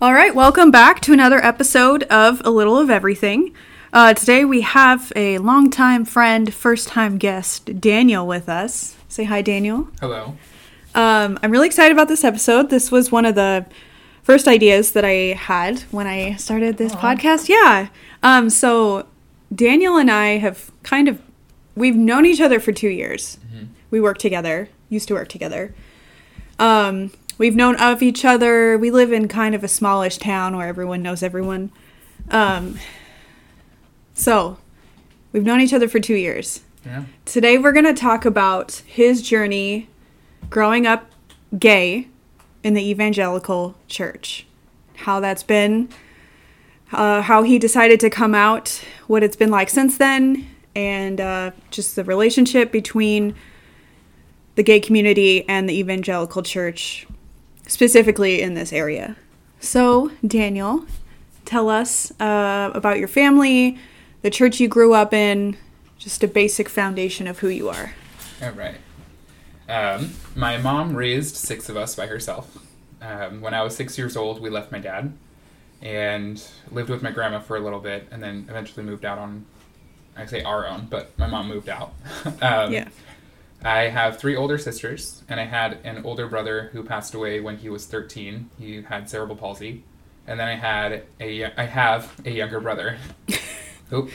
All right, welcome back to another episode of A Little of Everything. Today we have a longtime friend, first-time guest, Daniel, with us. Say hi, Daniel. Hello. I'm really excited about this episode. This was one of the first ideas that I had when I started this podcast. Yeah. So Daniel and I have we've known each other for 2 years. Mm-hmm. We used to work together. We've known of each other. We live in kind of a smallish town where everyone knows everyone. So we've known each other for 2 years. Yeah. Today we're going to talk about his journey growing up gay in the evangelical church. How that's been, how he decided to come out, what it's been like since then, and just the relationship between the gay community and the evangelical church, specifically in this area. So, Daniel, tell us about your family, the church you grew up in, just a basic foundation of who you are. All right. My mom raised six of us by herself. When I was 6 years old, we left my dad and lived with my grandma for a little bit, and then eventually moved out on, I say our own, but my mom moved out. Yeah. I have three older sisters, and I had an older brother who passed away when he was 13. He had cerebral palsy. And then I have a younger brother. Oop.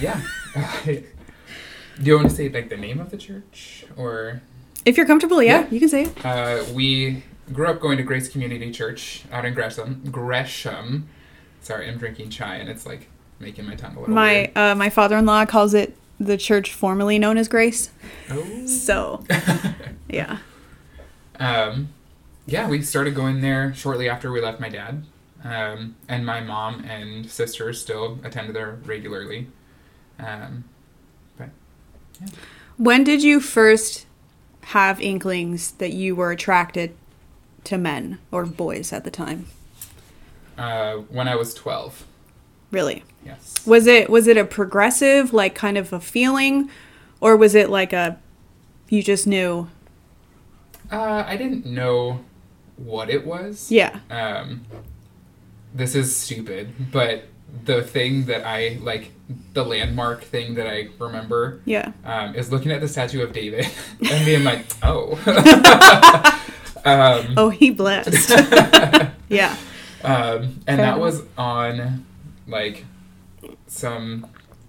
Yeah. Do you want to say, like, the name of the church? Or if you're comfortable, yeah. You can say it. We grew up going to Grace Community Church out in Gresham. Sorry, I'm drinking chai, and it's, like, making my tongue a little weird. My father-in-law calls it the church formerly known as Grace. Oh. So, yeah. Yeah, we started going there shortly after we left my dad. And my mom and sister still attend there regularly. But, yeah. When did you first have inklings that you were attracted to men or boys at the time? When I was 12. Really? Yes. Was it a progressive, like, kind of a feeling, or was it like you just knew? I didn't know what it was. Yeah. This is stupid, but the thing that I, like, the landmark thing that I remember. Yeah. Is looking at the statue of David and being like, oh. Oh, he blessed. Yeah. And that was on, like, some,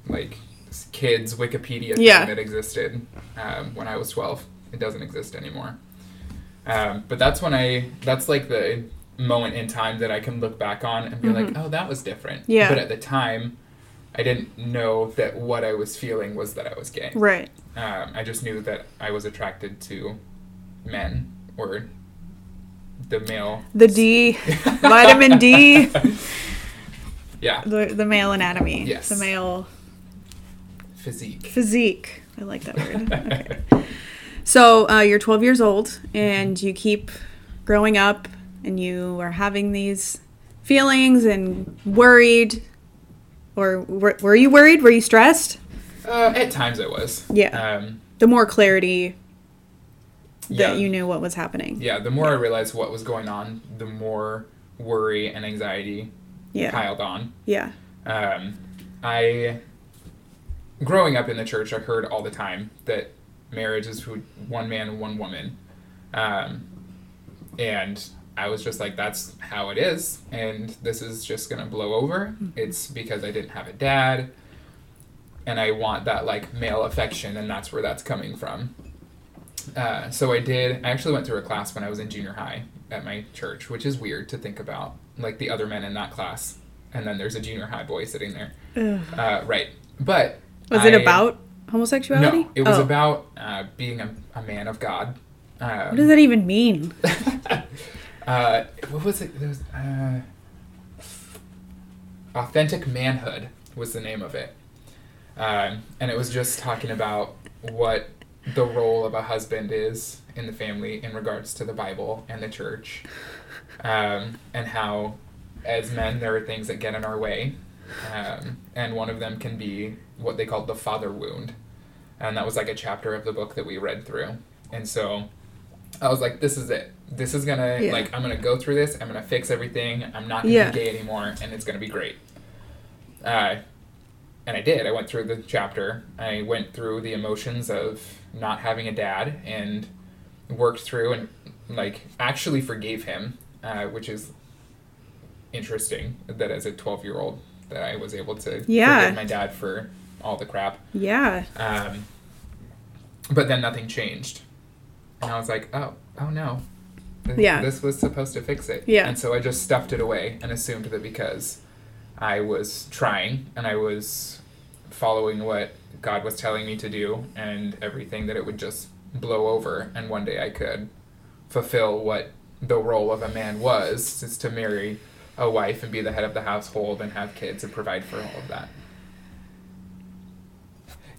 like, kids Wikipedia thing that existed when I was 12. It doesn't exist anymore. But that's when that's like the moment in time that I can look back on and be mm-hmm. like, oh, that was different. Yeah. But at the time, I didn't know that what I was feeling was that I was gay. Right. I just knew that I was attracted to men or the male. The D. Vitamin D. Yeah. The male anatomy. Yes. The male physique. Physique. I like that word. Okay. So you're 12 years old, and you keep growing up, and you are having these feelings and worried. Or were you worried? Were you stressed? At times I was. Yeah. The more clarity that you knew what was happening. Yeah. The more I realized what was going on, the more worry and anxiety piled on. Yeah. Growing up in the church, I heard all the time that marriage is one man and one woman. And I was just like, that's how it is. And this is just going to blow over. It's because I didn't have a dad. And I want that, like, male affection. And that's where that's coming from. So I actually went through a class when I was in junior high at my church, which is weird to think about. Like, the other men in that class. And then there's a junior high boy sitting there. Right. But was it about homosexuality? No, it was about being a man of God. What does that even mean? What was it? There was, Authentic Manhood was the name of it. And it was just talking about what the role of a husband is in the family in regards to the Bible and the church. And how, as men, there are things that get in our way. And one of them can be what they called the father wound. And that was, like, a chapter of the book that we read through. And so I was like, this is it. This is going to, like, I'm going to go through this. I'm going to fix everything. I'm not going to be gay anymore, and it's going to be great. And I did. I went through the chapter. I went through the emotions of not having a dad and worked through and, like, actually forgave him, which is interesting that as a 12-year-old that I was able to forgive my dad for all the crap. Yeah. But then nothing changed. And I was like, oh no. This was supposed to fix it. Yeah. And so I just stuffed it away and assumed that because I was trying and I was following what God was telling me to do and everything, that it would just blow over and one day I could fulfill what the role of a man was, is to marry a wife and be the head of the household and have kids and provide for all of that.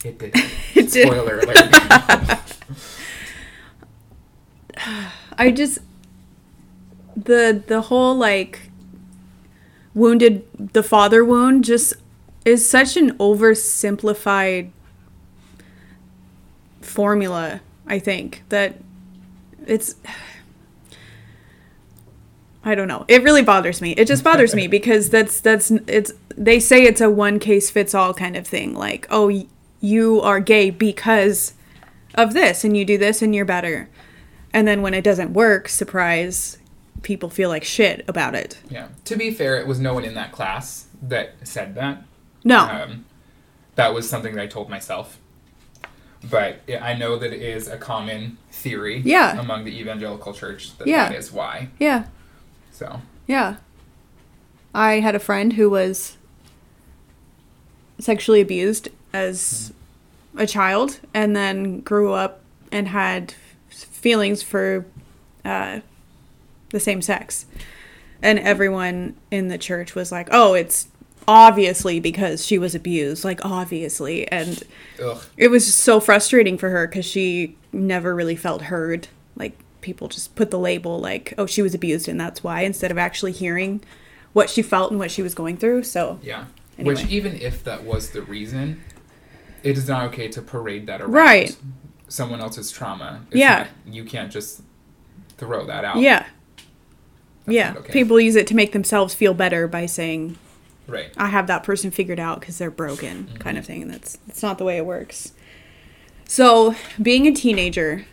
It did. It did. Spoiler alert. I just, the whole, like, wounded, the father wound just is such an oversimplified formula, I think, that it's, I don't know. It really bothers me. It just bothers me because that's, it's, they say it's a one case fits all kind of thing. Like, oh, you are gay because of this and you do this and you're better. And then when it doesn't work, surprise, people feel like shit about it. Yeah. To be fair, it was no one in that class that said that. No. That was something that I told myself. But I know that it is a common theory among the evangelical church that that is why. Yeah. So. Yeah. I had a friend who was sexually abused as a child and then grew up and had feelings for the same sex, and everyone in the church was like, oh, it's obviously because she was abused, like, obviously. And it was just so frustrating for her because she never really felt heard. Like, people just put the label, like, oh, she was abused and that's why, instead of actually hearing what she felt and what she was going through. So anyway. Which, even if that was the reason, it is not okay to parade that around. Right. Someone else's trauma. It's not, you can't just throw that out. Yeah. That's not okay. People use it to make themselves feel better by saying, right, I have that person figured out because they're broken, kind of thing. And that's not the way it works. So, being a teenager,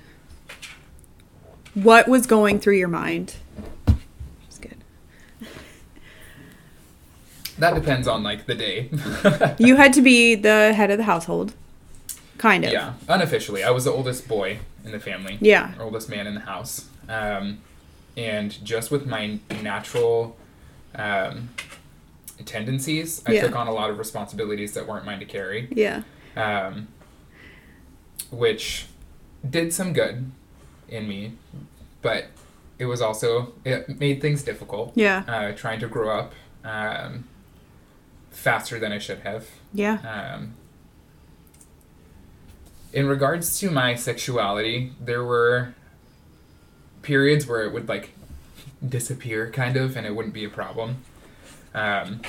what was going through your mind? It's good. That depends on, like, the day. You had to be the head of the household. Kind of. Yeah, unofficially. I was the oldest boy in the family. Yeah. Oldest man in the house. And just with my natural tendencies, I took on a lot of responsibilities that weren't mine to carry. Yeah. Which did some good in me, but it was also, it made things difficult. Yeah. Trying to grow up faster than I should have. Yeah. In regards to my sexuality, there were periods where it would, like, disappear, kind of, and it wouldn't be a problem. And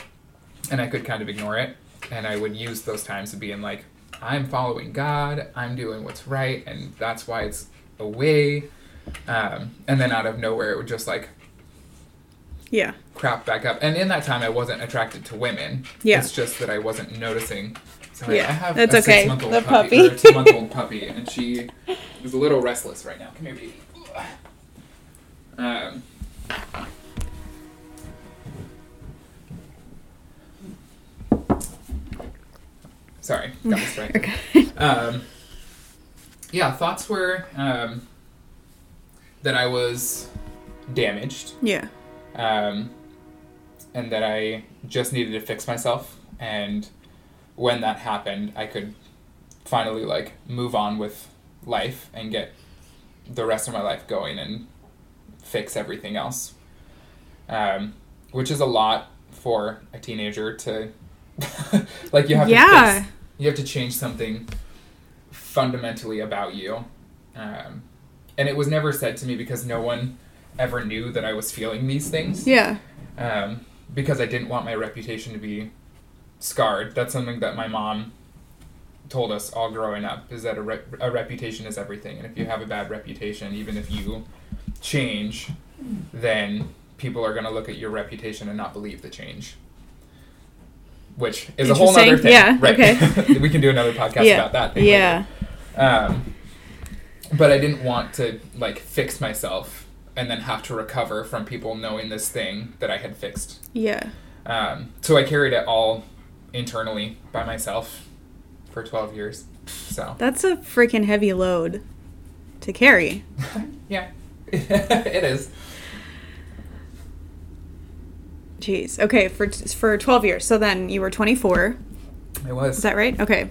I could kind of ignore it. And I would use those times to be in, like, I'm following God, I'm doing what's right, and that's why it's a way. And then out of nowhere, it would just, like, crap back up. And in that time, I wasn't attracted to women. Yeah. It's just that I wasn't noticing. So I have a 6-month-old puppy, or a 2-month-old puppy, and she is a little restless right now. Come here, baby. Sorry, got distracted. Okay. Thoughts were that I was damaged. Yeah. And that I just needed to fix myself, and when that happened, I could finally, like, move on with life and get the rest of my life going and fix everything else. Which is a lot for a teenager to, like, you have to fix, you have to change something fundamentally about you. And it was never said to me because no one ever knew that I was feeling these things. Yeah. Because I didn't want my reputation to be scarred. That's something that my mom told us all growing up is that a reputation is everything. And if you have a bad reputation, even if you change, then people are going to look at your reputation and not believe the change, which is a whole other thing. Yeah, right. Okay. We can do another podcast about that thing. Yeah. But I didn't want to like fix myself and then have to recover from people knowing this thing that I had fixed. Yeah. So I carried it all internally by myself for 12 years. So that's a freaking heavy load to carry. Yeah, it is. Jeez. Okay, for 12 years. So then you were 24. I was. Is that right? Okay.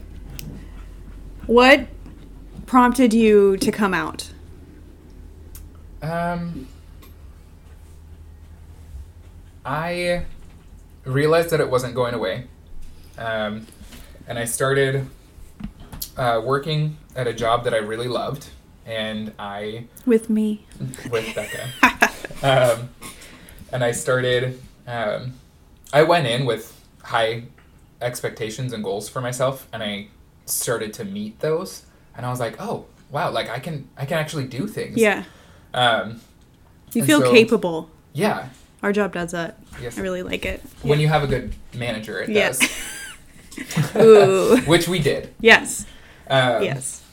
What prompted you to come out? I realized that it wasn't going away. And I started working at a job that I really loved. And I... With me. With Becca. And I started... I went in with high expectations and goals for myself, and I started to meet those. And I was like, oh, wow, like I can actually do things. Yeah. You feel capable. Yeah. Our job does that. Yes. I really like it. When you have a good manager, it does. Ooh. Which we did. Yes. Yes.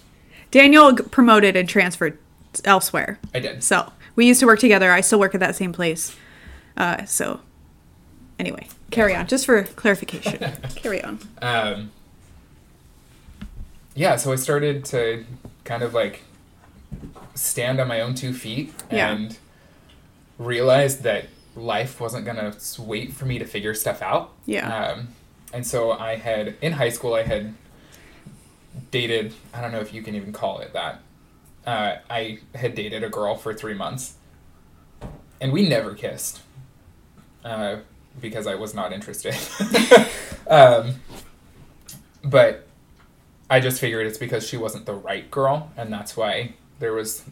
Daniel promoted and transferred elsewhere. I did. So we used to work together. I still work at that same place. So... Anyway, carry on. Just for clarification. Carry on. Yeah, so I started to kind of like stand on my own two feet and realized that life wasn't going to wait for me to figure stuff out. Yeah. And so I had, in high school, I had dated, I don't know if you can even call it that. I had dated a girl for 3 months and we never kissed. Because I was not interested. But I just figured it's because she wasn't the right girl, and that's why there was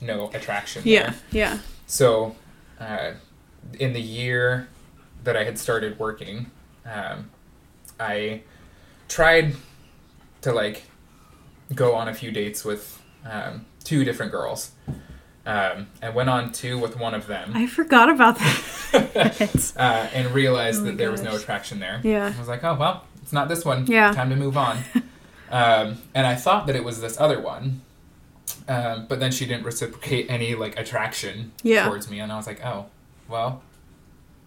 no attraction there. Yeah, yeah. So in the year that I had started working, I tried to, like, go on a few dates with 2 different girls. I went on 2 with one of them. I forgot about that. And realized that there was no attraction there. Yeah. I was like, oh, well, it's not this one. Yeah. Time to move on. And I thought that it was this other one. But then she didn't reciprocate any, like, attraction towards me. And I was like, oh, well,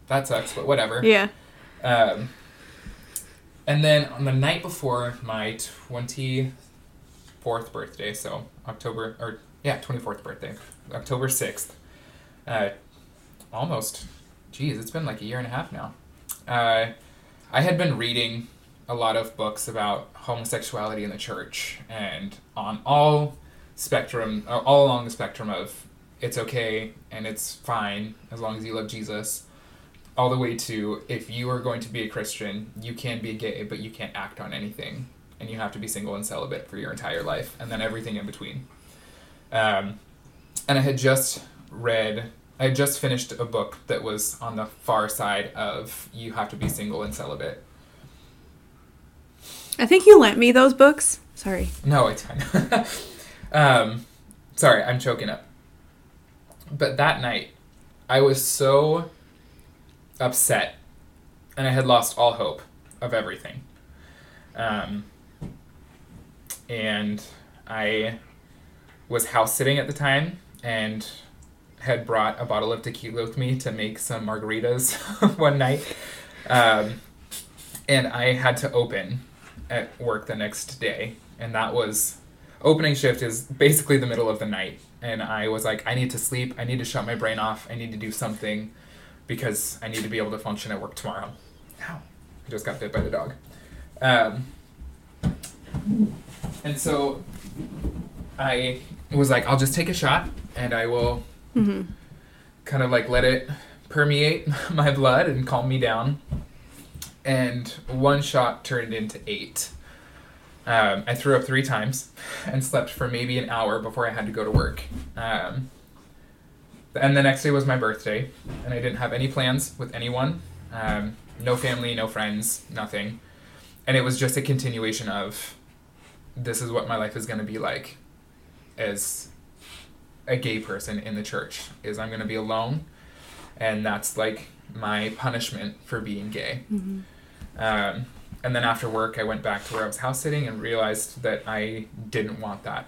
that sucks, but whatever. Yeah. And then on the night before my 24th birthday, so October... or 24th birthday. October 6th. Almost. Geez, it's been like a year and a half now. I had been reading a lot of books about homosexuality in the church and on all along the spectrum of it's okay and it's fine as long as you love Jesus, all the way to if you are going to be a Christian, you can be gay, but you can't act on anything and you have to be single and celibate for your entire life and then everything in between. And I had just finished a book that was on the far side of you have to be single and celibate. I think you lent me those books. Sorry. No, it's fine. Sorry, I'm choking up. But that night, I was so upset, and I had lost all hope of everything. And I... was house sitting at the time and had brought a bottle of tequila with me to make some margaritas one night. And I had to open at work the next day. And that was, opening shift is basically the middle of the night. And I was like, I need to sleep. I need to shut my brain off. I need to do something because I need to be able to function at work tomorrow. Ow. I just got bit by the dog. And so I was like, I'll just take a shot and I will kind of like let it permeate my blood and calm me down. And one shot turned into 8. I threw up 3 times and slept for maybe an hour before I had to go to work. And the next day was my birthday and I didn't have any plans with anyone. No family, no friends, nothing. And it was just a continuation of this is what my life is going to be like as a gay person in the church, is I'm going to be alone, and that's like my punishment for being gay. Mm-hmm. And then after work, I went back to where I was house sitting and realized that I didn't want that.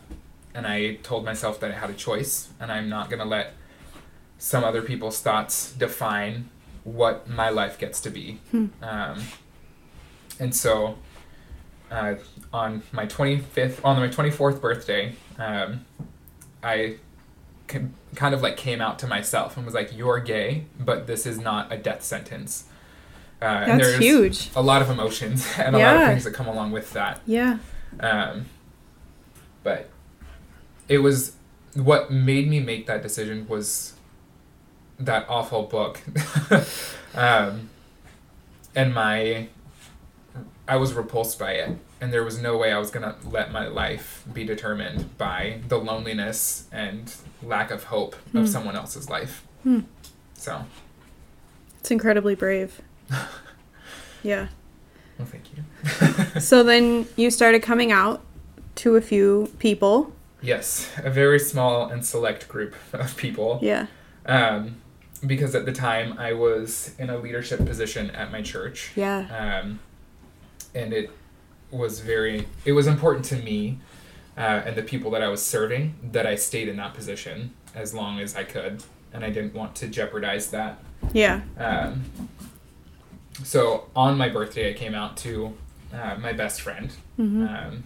And I told myself that I had a choice, and I'm not going to let some other people's thoughts define what my life gets to be. Hmm. And so on my 24th birthday, I kind of like came out to myself and was like, you're gay, but this is not a death sentence. And there's huge. A lot of emotions and a lot of things that come along with that. Yeah. But it was, what made me make that decision was that awful book. I was repulsed by it, and there was no way I was going to let my life be determined by the loneliness and lack of hope of someone else's life. Hmm. So. It's incredibly brave. Yeah. Well, thank you. So then you started coming out to a few people. Yes, a very small and select group of people. Yeah. Because at the time I was in a leadership position at my church. Yeah. And it was important to me and the people that I was serving that I stayed in that position as long as I could, and I didn't want to jeopardize that. Yeah. So on my birthday, I came out to my best friend. Mm-hmm.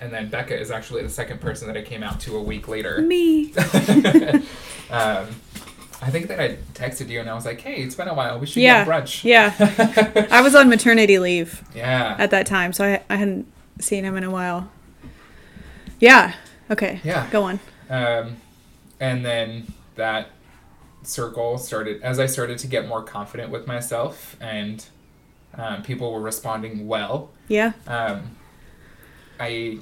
And then Becca is actually the second person that I came out to a week later. Me. I think that I texted you and I was like, hey, it's been a while. We should get brunch. Yeah. I was on maternity leave at that time, so I hadn't seen him in a while. Yeah. Okay. Yeah. Go on. And then that circle started, as I started to get more confident with myself and people were responding well. Yeah. The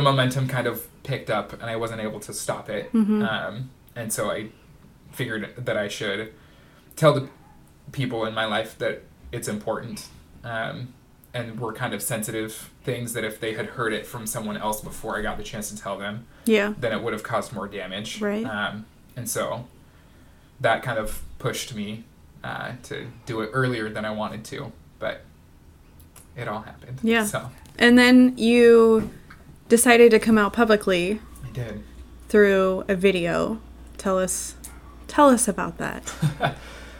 momentum kind of picked up and I wasn't able to stop it. Mm-hmm. And so I figured that I should tell the people in my life that it's important and were kind of sensitive things that if they had heard it from someone else before I got the chance to tell them, then it would have caused more damage. Right. And so that kind of pushed me to do it earlier than I wanted to, but it all happened. Yeah. So. And then you decided to come out publicly. I did. Through a video. Tell us about that.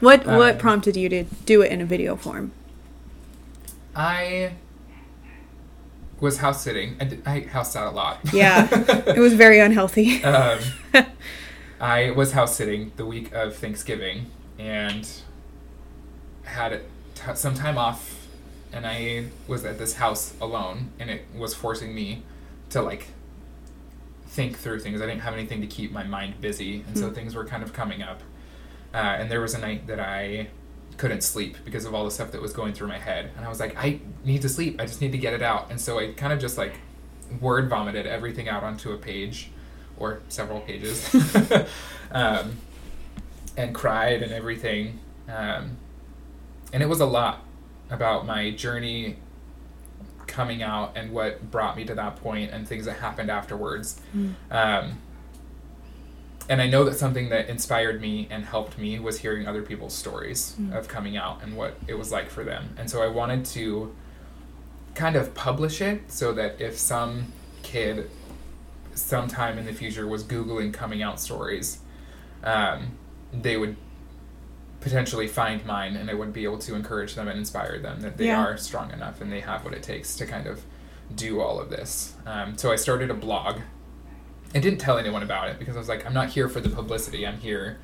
What prompted you to do it in a video form? I was house sitting. I house sat a lot. Yeah. It was very unhealthy. I was house sitting the week of Thanksgiving and had some time off. And I was at this house alone, and it was forcing me to, like, think through things. I didn't have anything to keep my mind busy, and so things were kind of coming up. And there was a night that I couldn't sleep because of all the stuff that was going through my head. And I was like, I need to sleep. I just need to get it out. And so I kind of just, like, word vomited everything out onto a page or several pages and cried and everything. And it was a lot. About my journey coming out and what brought me to that point and things that happened afterwards. Mm. And I know that something that inspired me and helped me was hearing other people's stories of coming out and what it was like for them. And so I wanted to kind of publish it so that if some kid sometime in the future was Googling coming out stories, they would potentially find mine, and I would be able to encourage them and inspire them that they are strong enough and they have what it takes to kind of do all of this. So I started a blog. I didn't tell anyone about it because I was like, I'm not here for the publicity. I'm here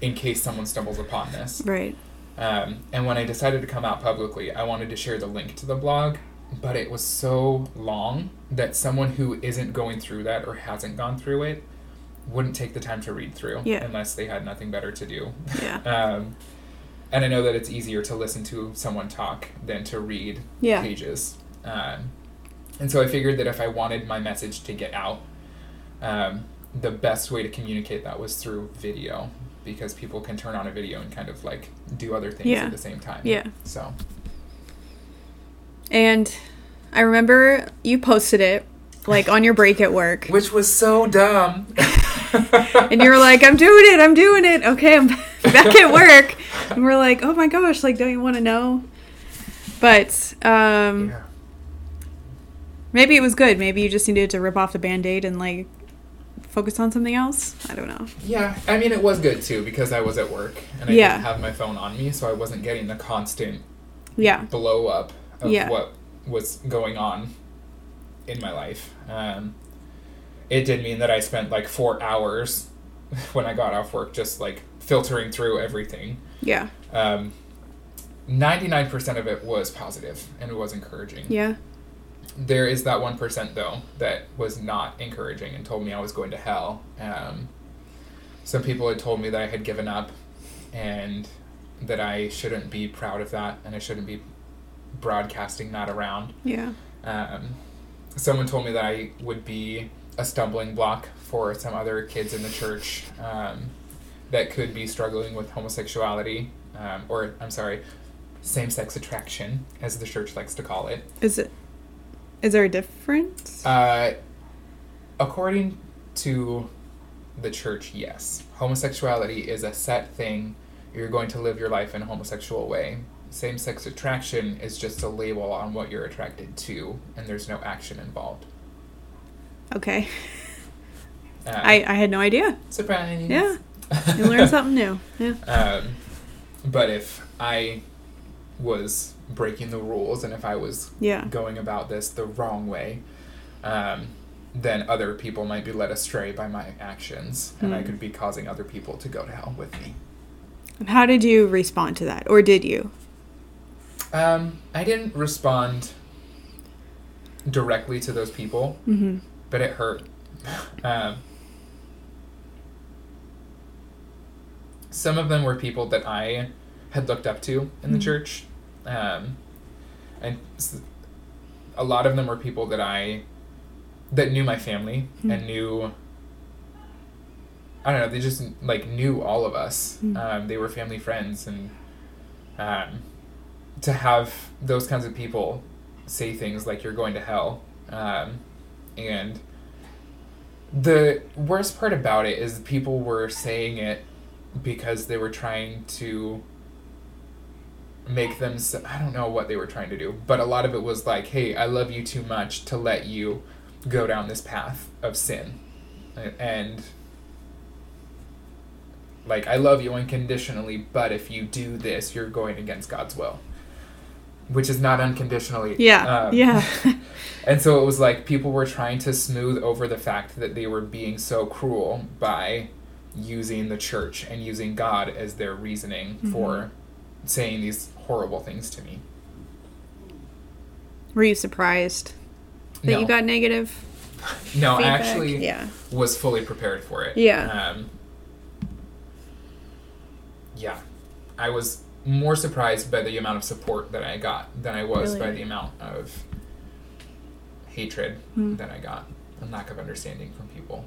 in case someone stumbles upon this. Right. And when I decided to come out publicly, I wanted to share the link to the blog, but it was so long that someone who isn't going through that or hasn't gone through it wouldn't take the time to read through unless they had nothing better to do. Yeah. And I know that it's easier to listen to someone talk than to read pages. And so I figured that if I wanted my message to get out, the best way to communicate that was through video, because people can turn on a video and kind of like do other things at the same time. Yeah. So. And I remember you posted it, like, on your break at work. Which was so dumb. And you were like, I'm doing it. Okay, I'm back at work. And we're like, oh my gosh, like, don't you want to know? But maybe it was good. Maybe you just needed to rip off the Band-Aid and, like, focus on something else. I don't know. Yeah, I mean, it was good, too, because I was at work. And I didn't have my phone on me, so I wasn't getting the constant blow up of what was going on in my life. It did mean that I spent, like, 4 hours when I got off work just, like, filtering through everything. Yeah. 99% of it was positive and it was encouraging. Yeah. There is that 1%, though, that was not encouraging and told me I was going to hell. Some people had told me that I had given up and that I shouldn't be proud of that and I shouldn't be broadcasting that around. Yeah. Someone told me that I would be a stumbling block for some other kids in the church that could be struggling with homosexuality or same-sex attraction, as the church likes to call it. Is there a difference? According to the church, yes. Homosexuality is a set thing. You're going to live your life in a homosexual way. Same-sex attraction is just a label on what you're attracted to, and there's no action involved. Okay. I had no idea. Surprise. Yeah. You learn something new. Yeah. But if I was breaking the rules and if I was going about this the wrong way, then other people might be led astray by my actions and I could be causing other people to go to hell with me. And how did you respond to that? Or did you? I didn't respond directly to those people, but it hurt. Some of them were people that I had looked up to in the church. And a lot of them were people that that knew my family and knew, I don't know, they just, like, knew all of us. They were family friends, and to have those kinds of people say things like you're going to hell, and the worst part about it is people were saying it because they were trying to make them, I don't know what they were trying to do, but a lot of it was like, hey, I love you too much to let you go down this path of sin. And, like, I love you unconditionally, but if you do this, you're going against God's will, which is not unconditionally. Yeah, yeah. And so it was like people were trying to smooth over the fact that they were being so cruel by using the church and using God as their reasoning for saying these horrible things to me. Were you surprised that you got negative feedback? I actually was fully prepared for it. Yeah. I was more surprised by the amount of support that I got than I was by the amount of hatred that I got and lack of understanding from people.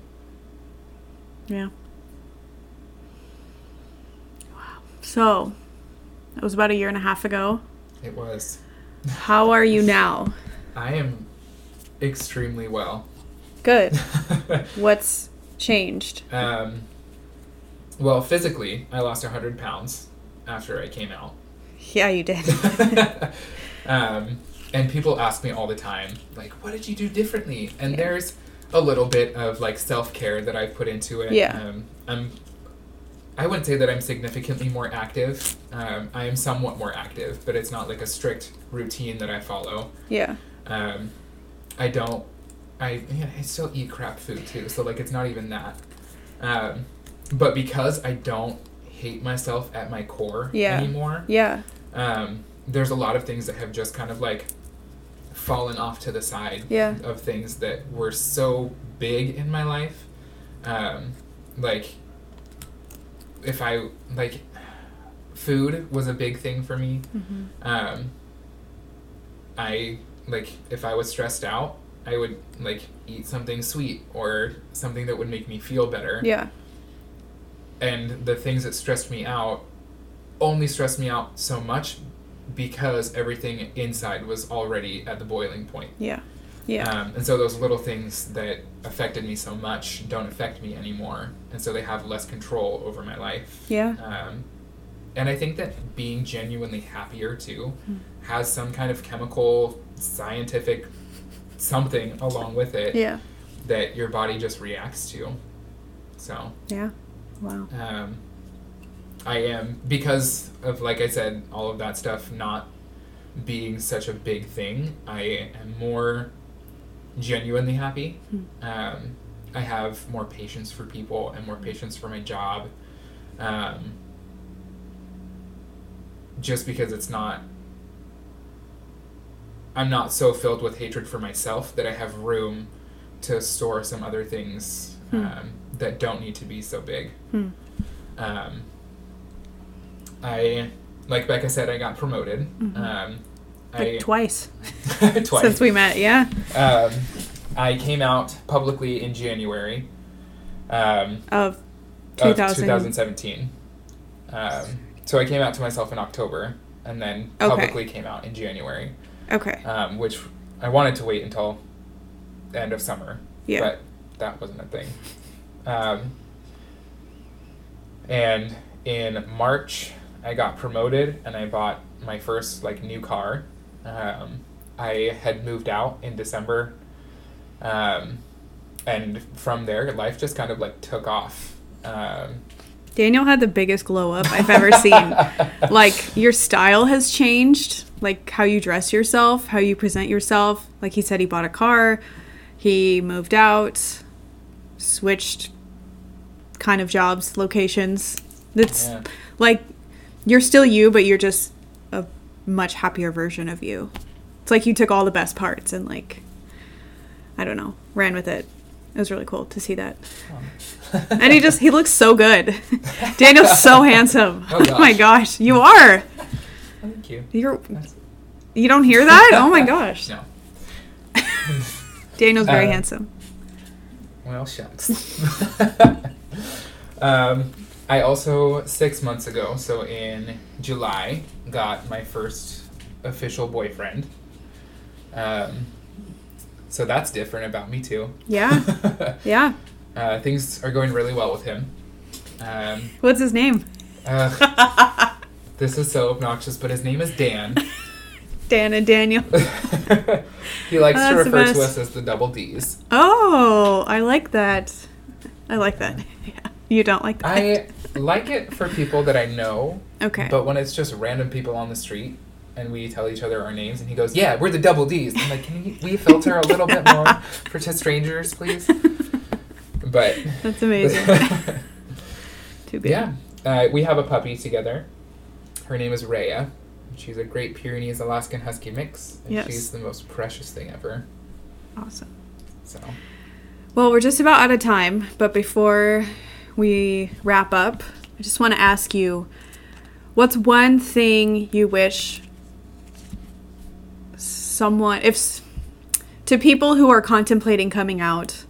Yeah. Wow. So, that was about 1.5 years ago. It was. How are you now? I am extremely well. Good. What's changed? Well, physically, I lost 100 pounds after I came out. Yeah, you did. And people ask me all the time, like, what did you do differently? And there's a little bit of, like, self-care that I've put into it. Yeah. I wouldn't say that I'm significantly more active. I am somewhat more active, but it's not like a strict routine that I follow. Yeah. I still eat crap food too, so, like, it's not even that. But because I don't hate myself at my core anymore, there's a lot of things that have just kind of, like, fallen off to the side of things that were so big in my life. Food was a big thing for me. If I was stressed out, I would, like, eat something sweet or something that would make me feel better. Yeah. And the things that stressed me out only stressed me out so much because everything inside was already at the boiling point. Yeah. Yeah. And so those little things that affected me so much don't affect me anymore. And so they have less control over my life. Yeah. And I think that being genuinely happier, too, has some kind of chemical, scientific something along with it. Yeah. That your body just reacts to. So. Yeah. Wow. I am, because of, like I said, all of that stuff not being such a big thing, I am more genuinely happy. I have more patience for people and more patience for my job. Just because it's not, I'm not so filled with hatred for myself that I have room to store some other things that don't need to be so big. I, like Becca said, I got promoted. Like twice. Twice. Since we met, yeah. I came out publicly in January of 2017. So I came out to myself in October, and then publicly came out in January. Okay. Which I wanted to wait until the end of summer. Yeah. But that wasn't a thing. And in March, I got promoted, and I bought my first, like, new car. I had moved out in December. And from there, life just kind of, like, took off. Daniel had the biggest glow up I've ever seen. Like, your style has changed, like how you dress yourself, how you present yourself. Like he said, he bought a car, he moved out, switched kind of jobs, locations. That's like, you're still you, but you're just a much happier version of you. It's like you took all the best parts and, like, I don't know, ran with it. It was really cool to see that. And he looks so good. Daniel's so handsome. Oh my gosh, you are. Thank you. You don't hear that? Oh my gosh. No. Daniel's very handsome. Well, shucks. I also, 6 months ago, so in July, got my first official boyfriend. So that's different about me, too. Yeah. Yeah. Things are going really well with him. What's his name? This is so obnoxious, but his name is Dan. Dan and Daniel. He likes to refer to us as the double Ds. Oh, I like that. Yeah. You don't like that? I like it for people that I know. Okay. But when it's just random people on the street and we tell each other our names and he goes, yeah, we're the double Ds. I'm like, can we filter a little bit more for to strangers, please? But that's amazing. Too bad. Yeah. We have a puppy together. Her name is Raya. She's a Great Pyrenees Alaskan Husky mix. And yes. She's the most precious thing ever. Awesome. So. Well, we're just about out of time, but before we wrap up, I just want to ask you, what's one thing you wish someone, if to people who are contemplating coming out,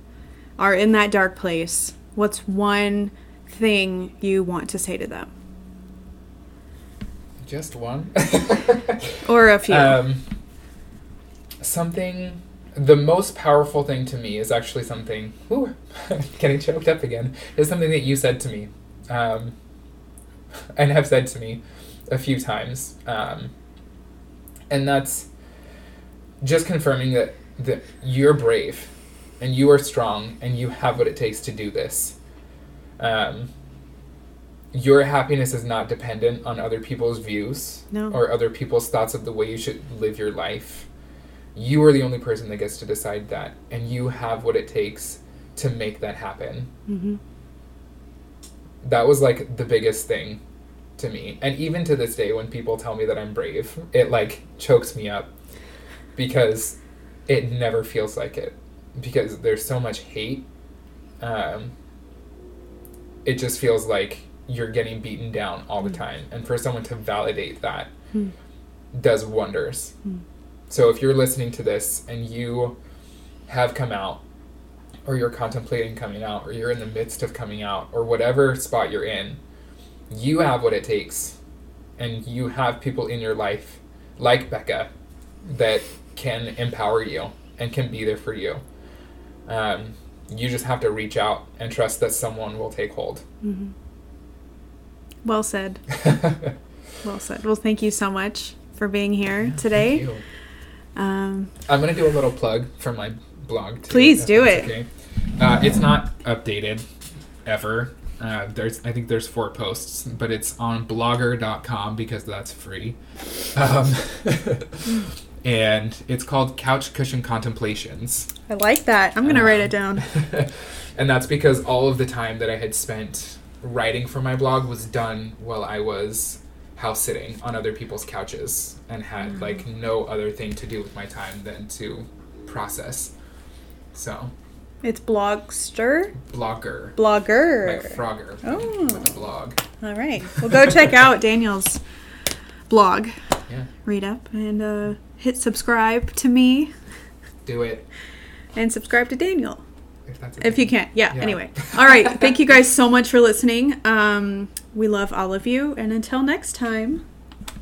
are in that dark place, what's one thing you want to say to them? Just one? Or a few. Something, the most powerful thing to me is actually something, getting choked up again, is something that you said to me, and have said to me a few times. And that's just confirming that you're brave. And you are strong, and you have what it takes to do this. Your happiness is not dependent on other people's views or other people's thoughts of the way you should live your life. You are the only person that gets to decide that, and you have what it takes to make that happen. Mm-hmm. That was, like, the biggest thing to me. And even to this day, when people tell me that I'm brave, it, like, chokes me up because it never feels like it. Because there's so much hate, it just feels like you're getting beaten down all the time. And for someone to validate that does wonders. So if you're listening to this and you have come out, or you're contemplating coming out, or you're in the midst of coming out, or whatever spot you're in, you have what it takes. And you have people in your life like Becca that can empower you and can be there for you. You just have to reach out and trust that someone will take hold. Mm-hmm. Well said. Well said. Well, thank you so much for being here today. Thank you. I'm going to do a little plug for my blog too. Please do it. Okay. It's not updated ever. I think there's 4 posts, but it's on blogger.com because that's free. And it's called Couch Cushion Contemplations. I like that. I'm going to write it down. And that's because all of the time that I had spent writing for my blog was done while I was house sitting on other people's couches and had like no other thing to do with my time than to process. So it's Blogster? Blogger. Like Frogger. Oh. With a blog. All right. Well, go check out Daniel's blog. Yeah. Read up and hit subscribe to me. Do it. And subscribe to Daniel. If you can. Yeah, anyway. All right. Thank you guys so much for listening. We love all of you. And until next time.